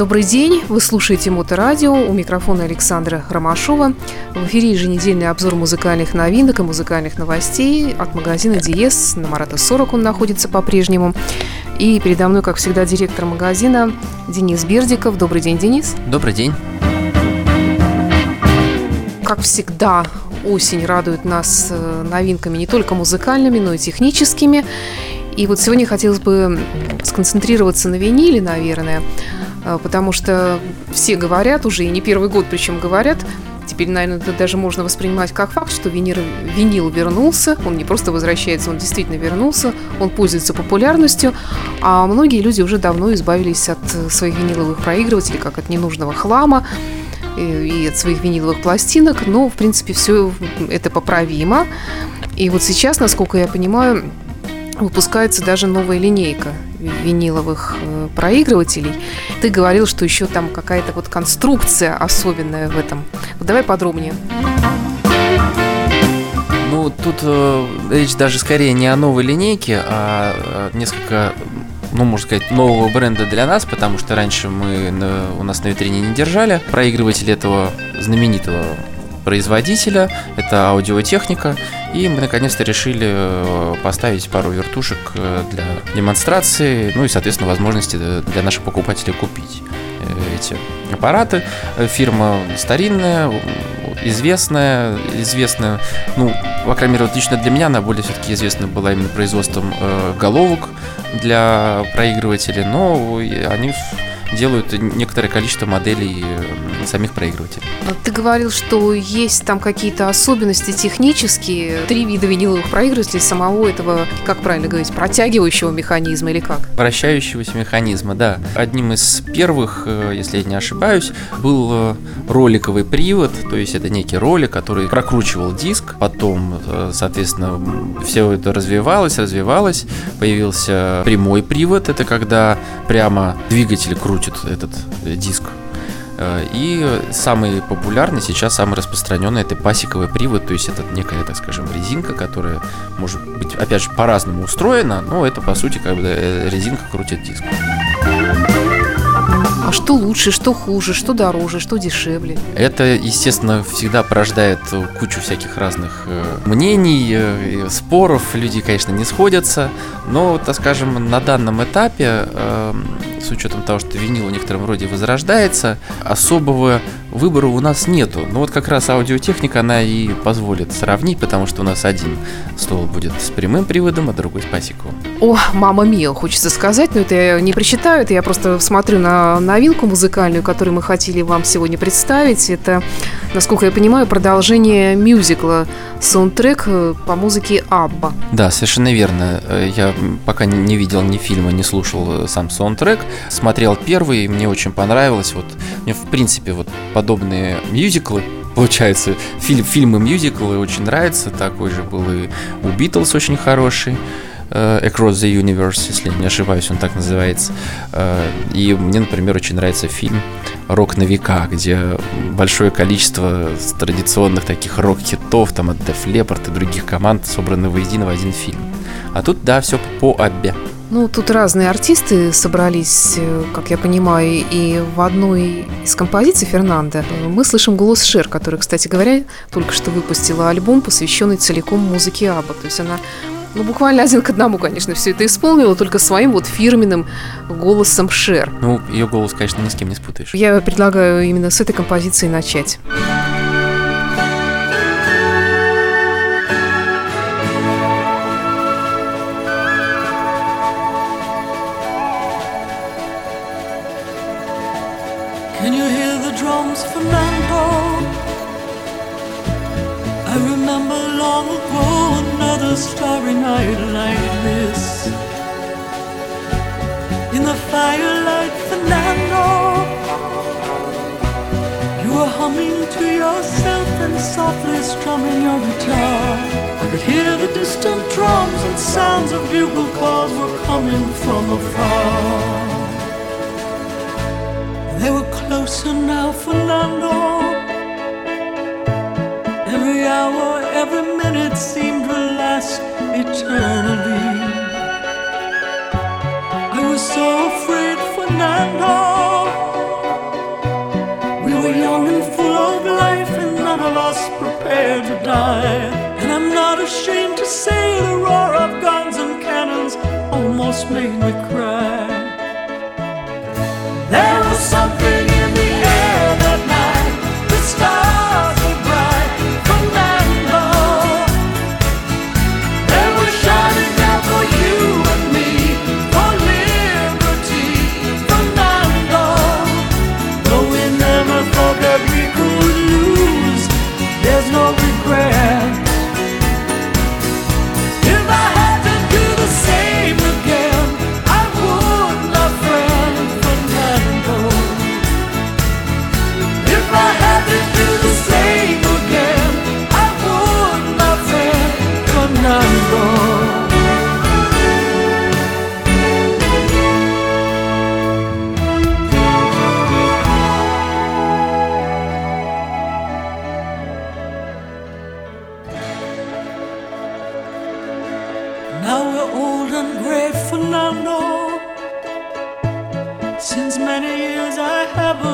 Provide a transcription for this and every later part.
Добрый день, вы слушаете Моторадио, у микрофона Александра Ромашова. В эфире еженедельный обзор музыкальных новинок и музыкальных новостей от магазина Диез. На Марата-40 он находится по-прежнему. И передо мной, как всегда, директор магазина Денис Бердиков. Добрый день, Денис. Добрый день. Как всегда, осень радует нас новинками не только музыкальными, но и техническими. И вот сегодня хотелось бы сконцентрироваться на виниле, наверное, потому что все говорят уже, и не первый год причем говорят, теперь, наверное, это даже можно воспринимать как факт, что винил вернулся, он не просто возвращается, он действительно вернулся, он пользуется популярностью, а многие люди уже давно избавились от своих виниловых проигрывателей, как от ненужного хлама и от своих виниловых пластинок, но, в принципе, все это поправимо. И вот сейчас, насколько я понимаю, выпускается даже новая линейка виниловых проигрывателей. Ты говорил, что еще там какая-то вот конструкция особенная в этом. Вот давай подробнее. Ну, тут речь даже скорее не о новой линейке, а несколько, ну, можно сказать, нового бренда для нас, потому что раньше у нас на витрине не держали проигрыватели этого знаменитого производителя, это аудиотехника, и мы наконец-то решили поставить пару вертушек для демонстрации, ну и, соответственно, возможности для наших покупателей купить эти аппараты. Фирма старинная, известная, ну, по крайней мере, вот лично для меня она более все-таки известна была именно производством головок для проигрывателей, но они делают некоторое количество моделей самих проигрывателей. Ты говорил, что есть там какие-то особенности технические. 3 вида виниловых проигрывателей самого этого, как правильно говорить, протягивающего механизма или как? Вращающегося механизма, да. Одним из первых, если я не ошибаюсь, был роликовый привод, то есть это некий ролик, который прокручивал диск, потом, соответственно, все это развивалось, появился прямой привод, это когда прямо двигатель крутит этот диск. И самый популярный, сейчас самый распространенный, это пасиковый привод, то есть это некая, так скажем, резинка, которая может быть, опять же, по-разному устроена, но это, по сути, как бы резинка крутит диск. А что лучше, что хуже, что дороже, что дешевле? Это, естественно, всегда порождает кучу всяких разных мнений, споров, люди, конечно, не сходятся, но, так скажем, на данном этапе, с учетом того, что винил в некотором роде возрождается, особого выбора у нас нету. Но вот как раз аудиотехника, она и позволит сравнить, потому что у нас один стол будет с прямым приводом, а другой с пасиковым. О, мама миа, хочется сказать, но это я не причитаю, это я просто смотрю на новинку музыкальную, которую мы хотели вам сегодня представить. Это, насколько я понимаю, продолжение мюзикла, саундтрек по музыке ABBA. Да, совершенно верно. Я пока не видел ни фильма, не слушал сам саундтрек. Смотрел первый, и мне очень понравилось. Вот, мне, в принципе, вот подобные мюзиклы, получается, фильмы-мюзиклы очень нравятся. Такой же был и у Beatles очень хороший. Across the Universe, если не ошибаюсь, он так называется. И мне, например, очень нравится фильм «Рок на века», где большое количество традиционных таких рок-хитов там, от Def Leppard и других команд собраны воедино в один фильм. А тут, да, все по ABBA. Ну, тут разные артисты собрались, как я понимаю, и в одной из композиций Фернандо мы слышим голос Шер, который, кстати говоря, только что выпустила альбом, посвященный целиком музыке ABBA. То есть она, ну, буквально один к одному, конечно, все это исполнила, только своим вот фирменным голосом Шер. Ну, ее голос, конечно, ни с кем не спутаешь. Я предлагаю именно с этой композиции начать. Can you hear the drums, Fernando? I remember long ago another starry night like this. In the firelight, Fernando, you were humming to yourself and softly strumming your guitar. I could hear the distant drums and sounds of bugle calls were coming from afar. They were closer now, Fernando. Every hour, every minute seemed to last eternity. I was so afraid, Fernando. die. And I'm not ashamed to say the roar of guns and cannons almost made me cry. There was something in the air that night. The stars were bright from Manville. They were shining out for you and me, for liberty from Manville. Though we never thought that we could lose, there's no regret. If I had to do the same again, I would, my friend Fernando. If I had to do the same again, I would, my friend Fernando.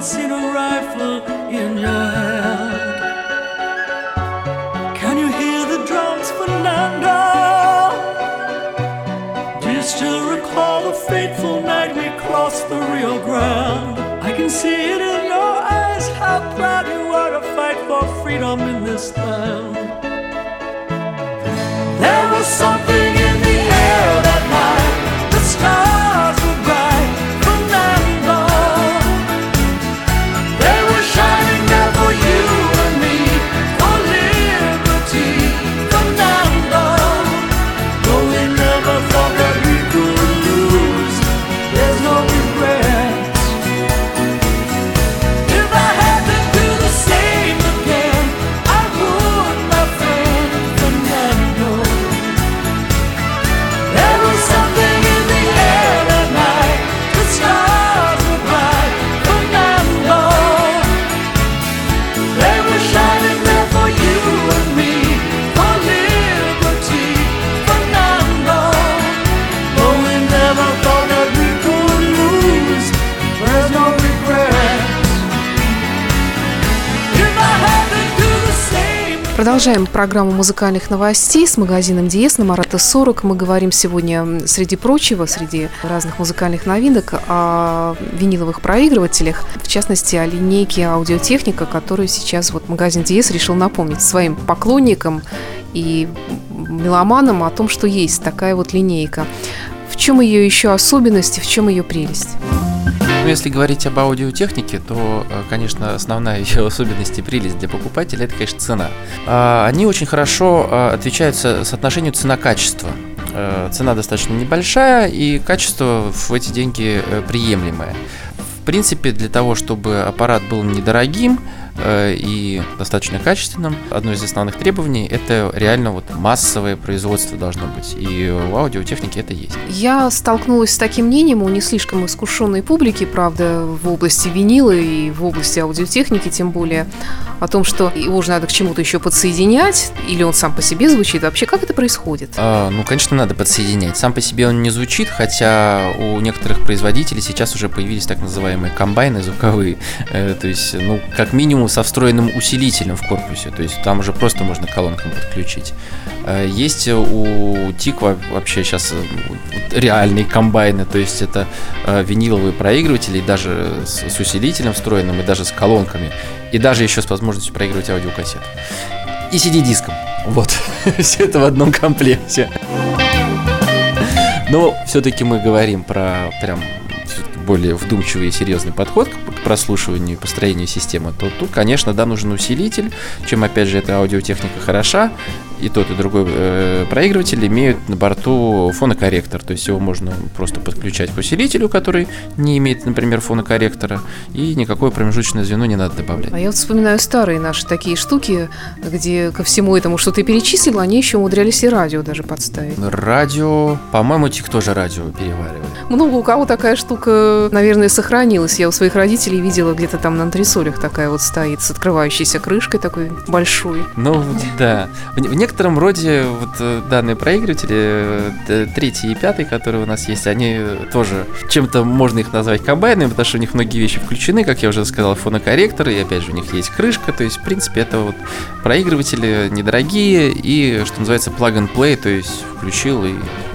Seen a rifle in your hand. Can you hear the drums, Fernando? Do you still recall the fateful night we crossed the Rio Grande? I can see it in your eyes, how proud you are to fight for freedom in this land. There was something in the air that night, the stars were bright. Продолжаем программу музыкальных новостей с магазином Диез на Марата-40. Мы говорим сегодня, среди прочего, среди разных музыкальных новинок, о виниловых проигрывателях, в частности, о линейке аудиотехника, которую сейчас вот магазин Диез решил напомнить своим поклонникам и меломанам о том, что есть такая вот линейка. В чем ее еще особенность, в чем ее прелесть? Ну, если говорить об аудиотехнике, то, конечно, основная ее особенность и прелесть для покупателя – это, конечно, цена. Они очень хорошо отвечают соотношению цена-качество. Цена достаточно небольшая, и качество в эти деньги приемлемое. В принципе, для того, чтобы аппарат был недорогим и достаточно качественным, одно из основных требований – это реально вот массовое производство должно быть. И у аудиотехники это есть. Я столкнулась с таким мнением у не слишком искушенной публики, правда, в области винила и в области аудиотехники, тем более, о том, что его же надо к чему-то еще подсоединять, или он сам по себе звучит. Вообще, как это происходит? Ну, конечно, надо подсоединять. Сам по себе он не звучит, хотя у некоторых производителей сейчас уже появились так называемые комбайны звуковые. То есть, ну, как минимум, со встроенным усилителем в корпусе. То есть там уже просто можно колонками подключить. Есть у Tiqua вообще сейчас реальные комбайны. То есть это виниловые проигрыватели, даже с усилителем встроенным, и даже с колонками. И даже еще с возможностью проигрывать аудиокассету. И CD-диском. Вот. Все это в одном комплекте. Но все-таки мы говорим про прям более вдумчивый и серьезный подход к прослушиванию и построению системы, то тут, конечно, да, нужен усилитель, чем, опять же, эта аудиотехника хороша, и тот, и другой проигрыватель имеют на борту фонокорректор, то есть его можно просто подключать к усилителю, который не имеет, например, фонокорректора, и никакое промежуточное звено не надо добавлять. А я вот вспоминаю старые наши такие штуки, где ко всему этому, что ты перечислил, они еще умудрялись и радио даже подставить. Радио, по-моему, Тик тоже радио переваривает. Много у кого такая штука, наверное, сохранилась. Я у своих родителей видела где-то там на антресолях такая вот стоит с открывающейся крышкой такой большой. Ну, да. В некоторых некотором роде вот данные проигрыватели, третий и пятый, которые у нас есть, они тоже чем-то можно их назвать комбайнами, потому что у них многие вещи включены, как я уже сказал, фонокорректор, и опять же у них есть крышка, то есть в принципе это вот проигрыватели недорогие и, что называется, plug and play, то есть включил и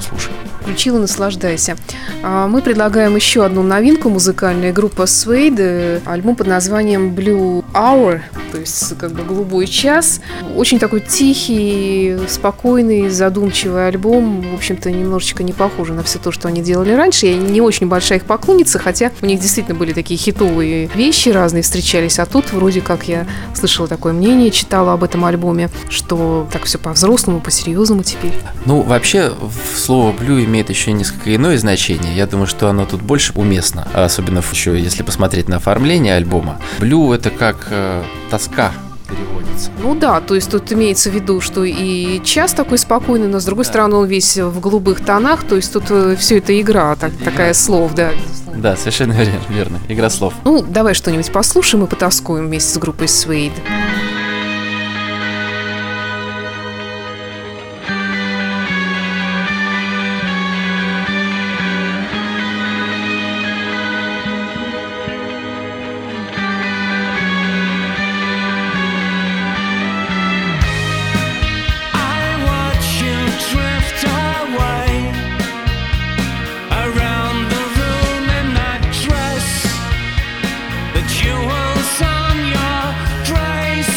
слушай. Включил и наслаждайся. Мы предлагаем еще одну новинку, музыкальная группа Suede, альбом под названием Blue Hour, то есть как бы голубой час. Очень такой тихий, спокойный, задумчивый альбом. В общем-то, немножечко не похоже на все то, что они делали раньше. Я не очень большая их поклонница, хотя у них действительно были такие хитовые вещи разные, встречались. А тут вроде как я слышала такое мнение, читала об этом альбоме, что так все по-взрослому, по-серьезному теперь. Ну, вообще, слово Blue имеет еще несколько иное значение. Я думаю, что оно тут больше уместно, особенно еще если посмотреть на оформление альбома. Блю — это как тоска переводится. Ну да, то есть тут имеется в виду, что и час такой спокойный, но с другой стороны он весь в голубых тонах, то есть тут все это игра, такая слов, да. Да, совершенно верно, игра слов. Ну, давай что-нибудь послушаем и потаскуем вместе с группой Suede. You will sun your grace.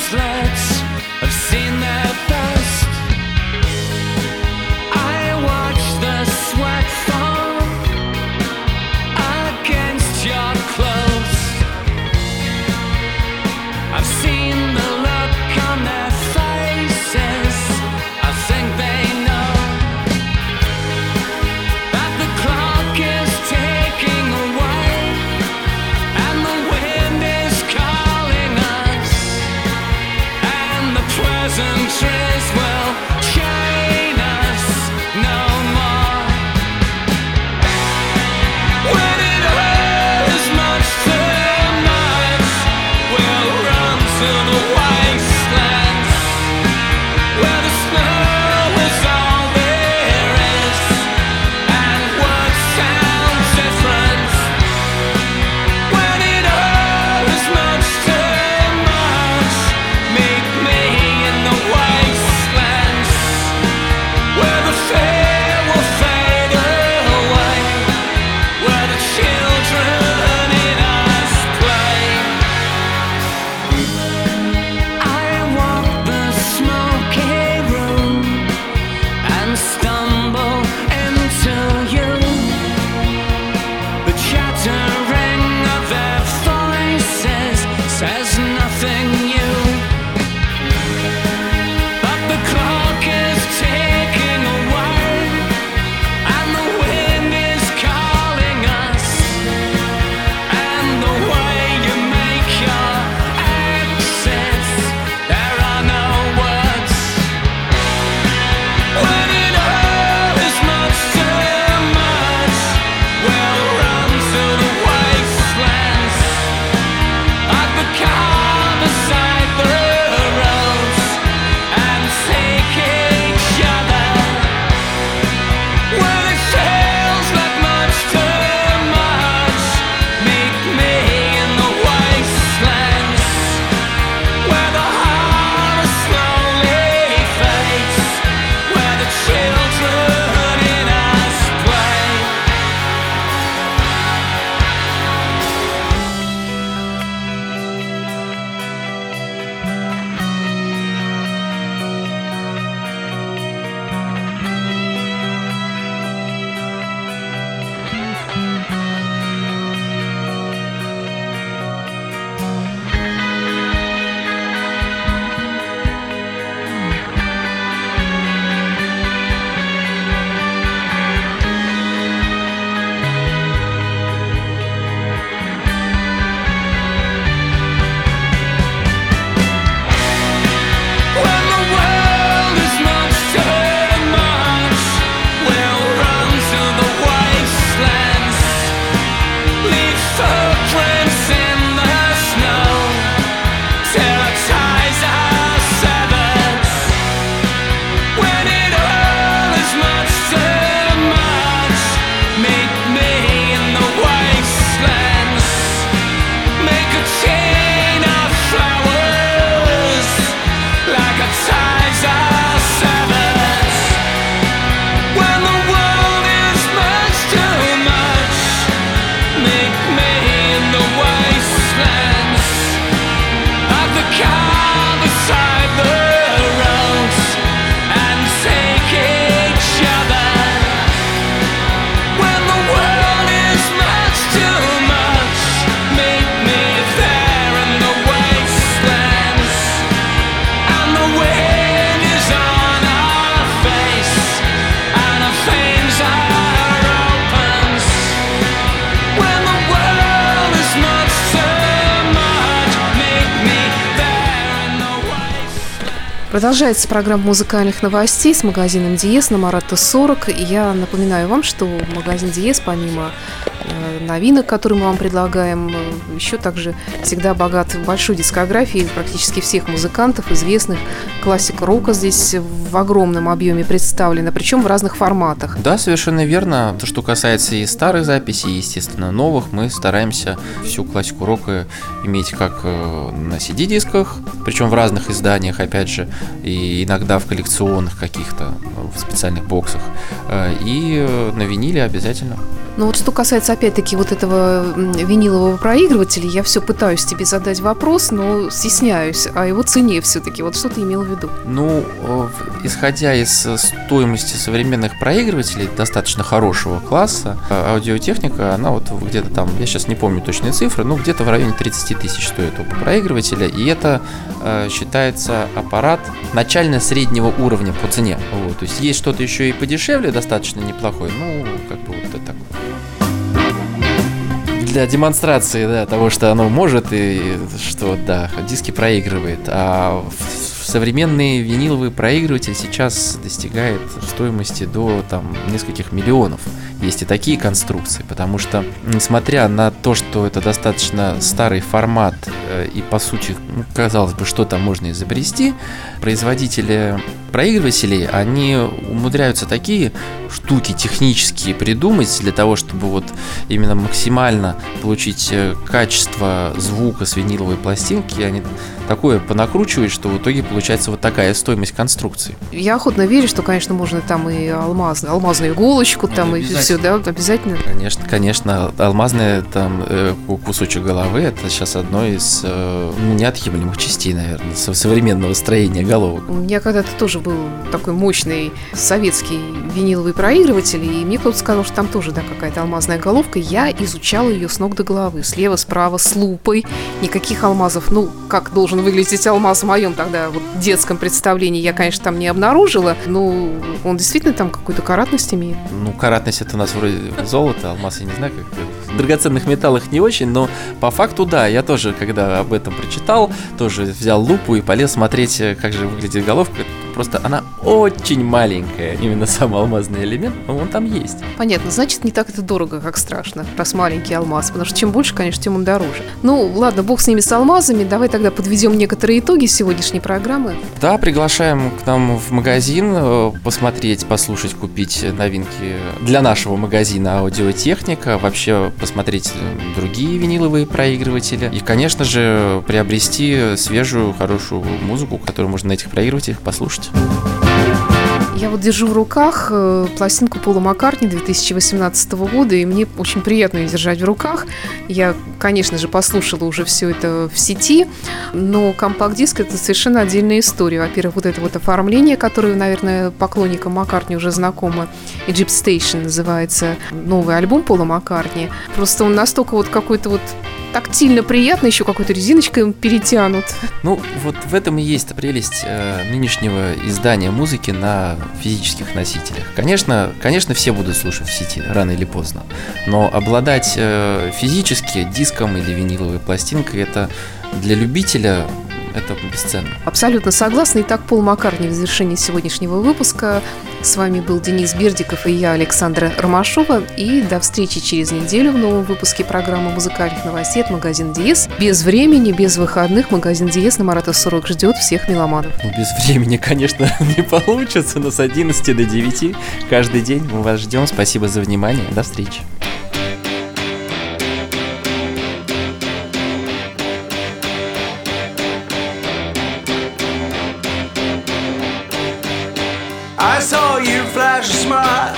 Продолжается программа музыкальных новостей с магазином Диез на Марата-40. И я напоминаю вам, что магазин Диез, помимо новинок, которые мы вам предлагаем, еще также всегда богат большой дискографией практически всех музыкантов, известных. Классика рока здесь в огромном объеме представлена, причем в разных форматах. Да, совершенно верно. То, что касается и старых записей, и, естественно, новых, мы стараемся всю классику рока иметь как на CD-дисках, причем в разных изданиях, опять же, и иногда в коллекционных каких-то, в специальных боксах, и на виниле обязательно. Но вот что касается, опять-таки, вот этого винилового проигрывателя, я все пытаюсь тебе задать вопрос, но стесняюсь о его цене все-таки. Вот что ты имел в виду? Ну, исходя из стоимости современных проигрывателей достаточно хорошего класса, аудиотехника, она вот где-то там, я сейчас не помню точные цифры, но где-то в районе 30 тысяч стоит оба проигрывателя, и это считается аппарат начально-среднего уровня по цене. Вот, то есть есть что-то еще и подешевле, достаточно неплохой, ну, как бы вот это для демонстрации, да, того, что оно может и что, да, диски проигрывает. А современный виниловый проигрыватель сейчас достигает стоимости до там нескольких миллионов. Есть и такие конструкции, потому что, несмотря на то, что это достаточно старый формат и, по сути, ну, казалось бы, что там можно изобрести, производители проигрывателей, они умудряются такие штуки технические придумать для того, чтобы вот именно максимально получить качество звука с виниловой пластинки. Они такое понакручивают, что в итоге получается вот такая стоимость конструкции. Я охотно верю, что, конечно, можно там и алмазную иголочку, там и все, да, обязательно. Конечно, конечно, алмазная там кусочек головы, это сейчас одно из неотъемлемых частей, наверное, современного строения головок. У меня когда-то тоже был такой мощный советский виниловый проигрыватель, и мне кто-то сказал, что там тоже, да, какая-то алмазная головка. Я изучала ее с ног до головы, слева, справа, с лупой, никаких алмазов. Ну, как должен выглядеть алмаз в моем тогда вот детском представлении, я, конечно, там не обнаружила, но он действительно там какую-то каратность имеет. Ну, каратность — это у нас вроде золото, алмаз, я не знаю, как в драгоценных металлах не очень, но по факту, да, я тоже, когда об этом прочитал, тоже взял лупу и полез смотреть, как же выглядит головка. Просто она очень маленькая, именно сам алмазный элемент, но он там есть. Понятно, значит, не так это дорого, как страшно, раз маленький алмаз, потому что чем больше, конечно, тем он дороже. Ну, ладно, бог с ними, с алмазами, давай тогда подведем некоторые итоги сегодняшней программы. Да, приглашаем к нам в магазин посмотреть, послушать, купить новинки для нашего магазина «Аудиотехника», вообще посмотреть другие виниловые проигрыватели и, конечно же, приобрести свежую, хорошую музыку, которую можно на этих проигрывателях послушать. Я вот держу в руках пластинку Пола Маккартни 2018 года, и мне очень приятно ее держать в руках. Я, конечно же, послушала уже все это в сети, но компакт-диск — это совершенно отдельная история. Во-первых, вот это вот оформление, которое, наверное, поклонникам Маккартни уже знакомо, Egypt Station называется, новый альбом Пола Маккартни. Просто он настолько вот какой-то вот тактильно приятно, еще какой-то резиночкой им перетянут. Ну, вот в этом и есть прелесть нынешнего издания музыки на физических носителях. Конечно, все будут слушать в сети рано или поздно, но обладать физически диском или виниловой пластинкой — это для любителя... это бесценно. Абсолютно согласна. Итак, Пол Маккартни в завершении сегодняшнего выпуска. С вами был Денис Бердиков и я, Александра Ромашова. И до встречи через неделю в новом выпуске программы музыкальных новостей от магазина Диез. Без времени, без выходных магазин Диез на Марата-40 ждет всех меломанов. Без времени, конечно, не получится, но с 11 до 9 каждый день мы вас ждем. Спасибо за внимание. До встречи. I saw you flash a smile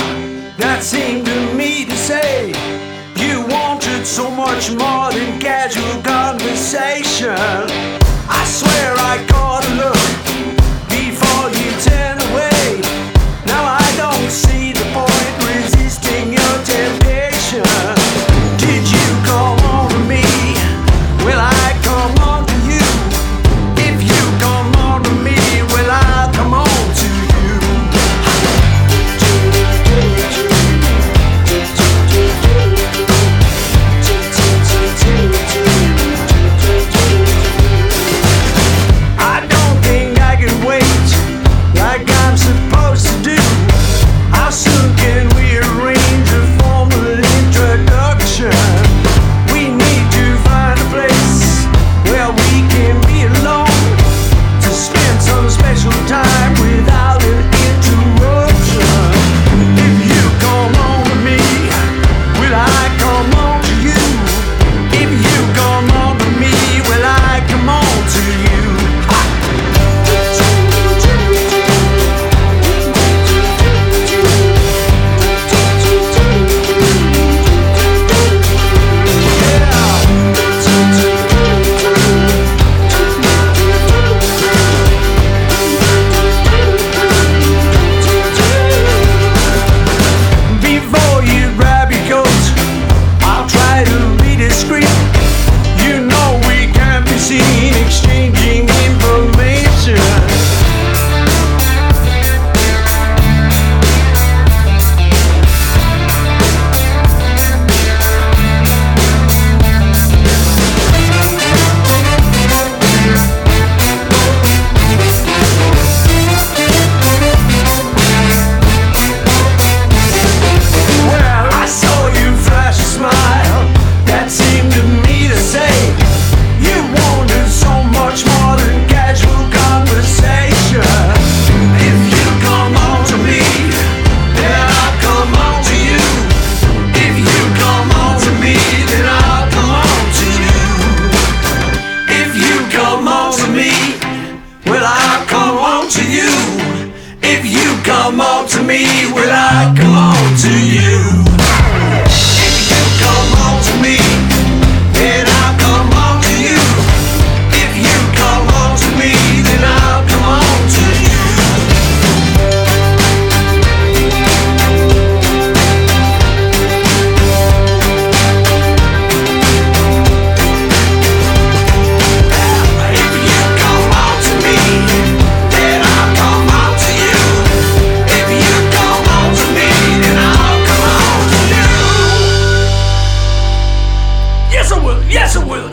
that seemed to me to say you wanted so much more than casual conversation. I swear I caught a look before you turned away. Now I don't see the point resisting your temptation. Did you come on to me? Will I come on to you? If you come on to me, will I come on? I don't care.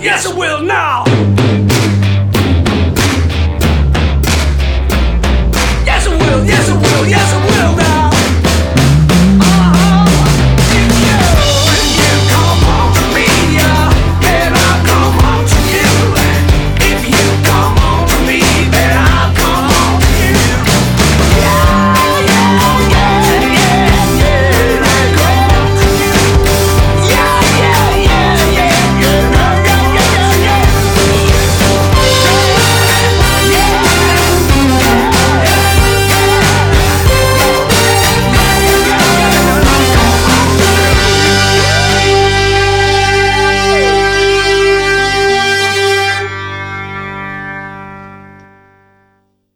Yes, I will now!